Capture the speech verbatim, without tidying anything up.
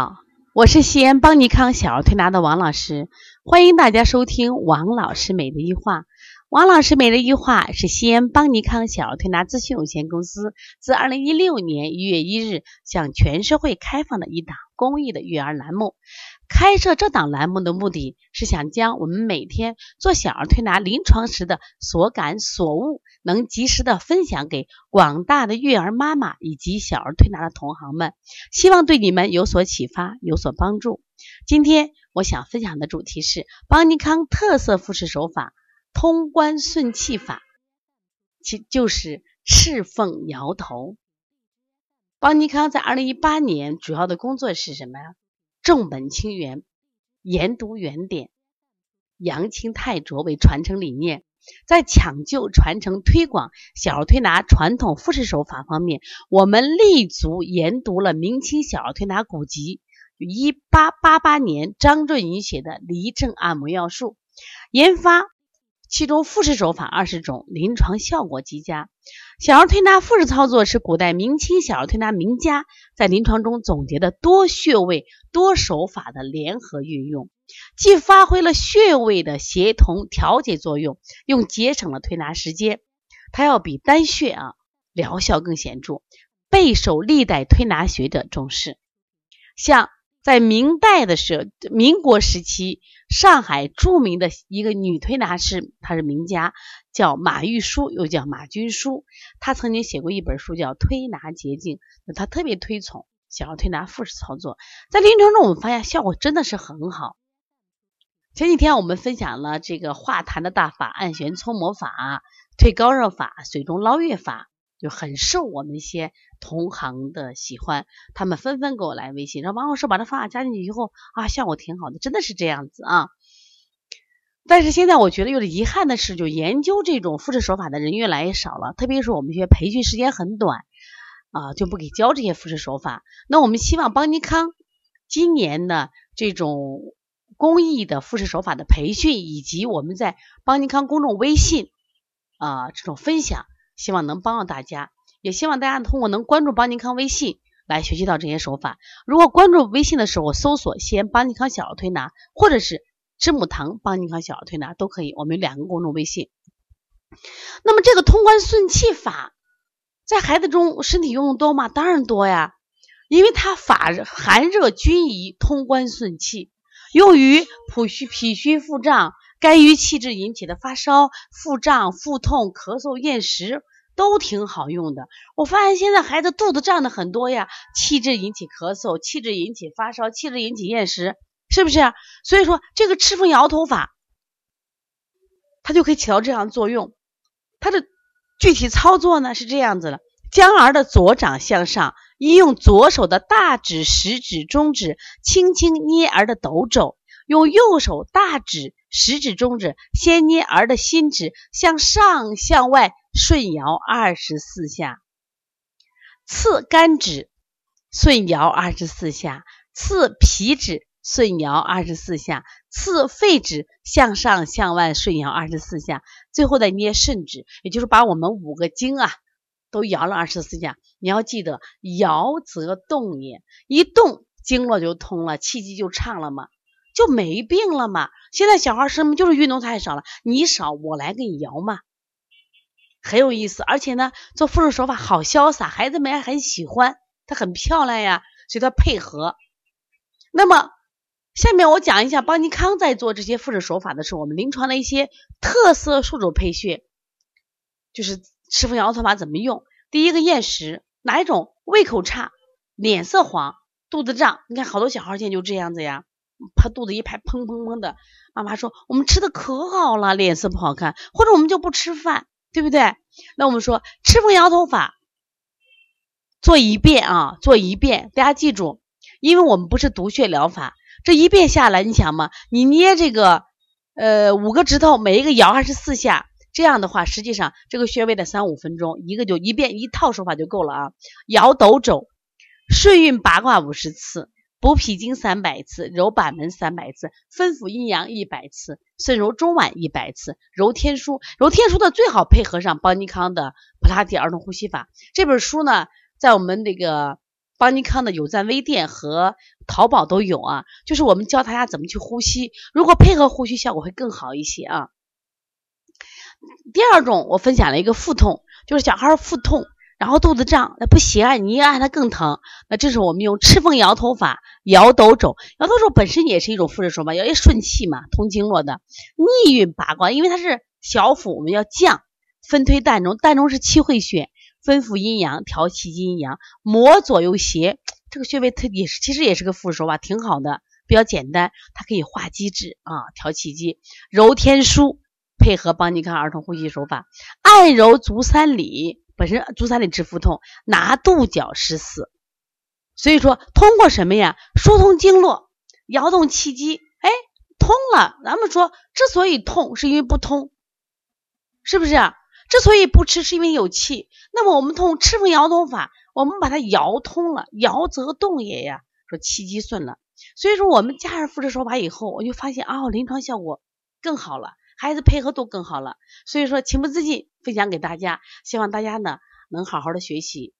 好，我是西安邦尼康小儿推拿的王老师，欢迎大家收听王老师每日一话。王老师每日一话是西安邦尼康小儿推拿咨询有限公司自二零一六年一月一日向全社会开放的一档公益的育儿栏目。开设这档栏目的目的是想将我们每天做小儿推拿临床时的所感所悟能及时的分享给广大的育儿妈妈以及小儿推拿的同行们，希望对你们有所启发，有所帮助。今天我想分享的主题是邦尼康特色复式手法通关顺气法，其就是赤凤摇头。邦尼康在二零一八年主要的工作是什么呀？重本清源，研读原点，扬清汰浊为传承理念，在抢救、传承、推广小儿推拿传统复式手法方面，我们立足研读了明清小儿推拿古籍，与一八八八年张润云写的《离症按摩要术》，研发其中复式手法二十种，临床效果极佳。小儿推拿复式操作是古代明清小儿推拿名家在临床中总结的多穴位多手法的联合运用，既发挥了穴位的协同调节作用，又节省了推拿时间，它要比单穴啊疗效更显著，备受历代推拿学者重视。像在明代的时候，民国时期，上海著名的一个女推拿师，她是名家，叫马玉书，又叫马君书。她曾经写过一本书叫《推拿捷径》，她特别推崇小儿推拿复式操作。在临床中，我们发现效果真的是很好。前几天我们分享了这个化痰的大法，按弦搓摩法、推高热法、水中捞月法，就很受我们一些同行的喜欢，他们纷纷给我来微信，然后王老师把这方法加进去以后啊，效果挺好的，真的是这样子啊。但是现在我觉得有点遗憾的是，就研究这种复式手法的人越来越少了，特别是我们学培训时间很短啊，就不给教这些复式手法。那我们希望邦尼康今年呢这种公益的复式手法的培训，以及我们在邦尼康公众微信啊这种分享，希望能帮到大家，也希望大家通过能关注邦尼康微信来学习到这些手法。如果关注微信的时候搜索西安邦尼康小儿推拿，或者是知母堂邦尼康小儿推拿都可以，我们有两个公众微信。那么这个通关顺气法在孩子中身体用用多吗？当然多呀，因为它法寒热均宜，通关顺气，用于脾虚脾虚腹胀、肝郁气滞引起的发烧、腹胀、腹痛、咳嗽、厌食都挺好用的。我发现现在孩子肚子胀的很多呀，气滞引起咳嗽，气滞引起发烧，气滞引起厌食，是不是、啊、所以说这个赤凤摇头法它就可以起到这样的作用。它的具体操作呢是这样子的，将儿的左掌向上，应用左手的大指、食指、中指轻轻捏儿的斗肘，用右手大指、食指、中指先捏儿的心指，向上向外顺摇二十四下，刺肝指顺摇二十四下，刺脾指顺摇二十四下，刺肺指向上向外顺摇二十四下，最后再捏肾指，也就是把我们五个经啊都摇了二十四下。你要记得，摇则动也，一动经络就通了，气机就畅了嘛，就没病了嘛。现在小孩生病就是运动太少了，你少我来给你摇嘛，很有意思。而且呢做复式手法好潇洒，孩子们还很喜欢，它很漂亮呀，所以它配合。那么下面我讲一下邦尼康在做这些复式手法的时候，我们临床的一些特色术种配穴，就是赤凤摇头法怎么用。第一个，厌食，哪一种？胃口差、脸色黄、肚子胀，你看好多小孩现在就这样子呀，他肚子一拍砰砰砰的，妈妈说我们吃的可好了，脸色不好看，或者我们就不吃饭，对不对？那我们说赤凤摇头法做一遍啊，做一遍，大家记住，因为我们不是毒穴疗法，这一遍下来，你想嘛，你捏这个呃五个指头，每一个摇二十四下，这样的话实际上这个穴位的三五分钟一个就一遍一套手法就够了啊。摇斗肘，顺运八卦五十次，补脾经三百次，揉板门三百次，分府阴阳一百次，顺揉中脘一百次，揉天枢，揉天枢的最好配合上邦尼康的普拉提儿童呼吸法。这本书呢在我们那个邦尼康的有赞微店和淘宝都有啊，就是我们教大家怎么去呼吸，如果配合呼吸效果会更好一些啊。第二种我分享了一个腹痛，就是小孩腹痛然后肚子胀，那不行啊，你一按它更疼，那这时候我们用赤凤摇头法摇斗肘，摇斗肘本身也是一种腹式手法，也顺气嘛，通经络的。逆运八卦，因为它是小腹，我们要降分推膻中，膻中是气会穴，分扶阴阳，调气阴阳，摩左右胁，这个穴位它也是其实也是个腹式手法，挺好的，比较简单，它可以化积滞啊，调气机，揉天枢，配合邦尼康儿童呼吸手法，按揉足三里。本身足三里治腹痛，拿肚角十四，所以说通过什么呀？疏通经络，摇动气机，哎，通了。咱们说，之所以痛，是因为不通，是不是啊？之所以不吃，是因为有气。那么我们通赤凤摇动法，我们把它摇通了，摇则动也呀。说气机顺了，所以说我们加上腹式手法以后，我就发现啊、哦，临床效果更好了。孩子配合度更好了，所以说情不自禁分享给大家，希望大家呢能好好的学习。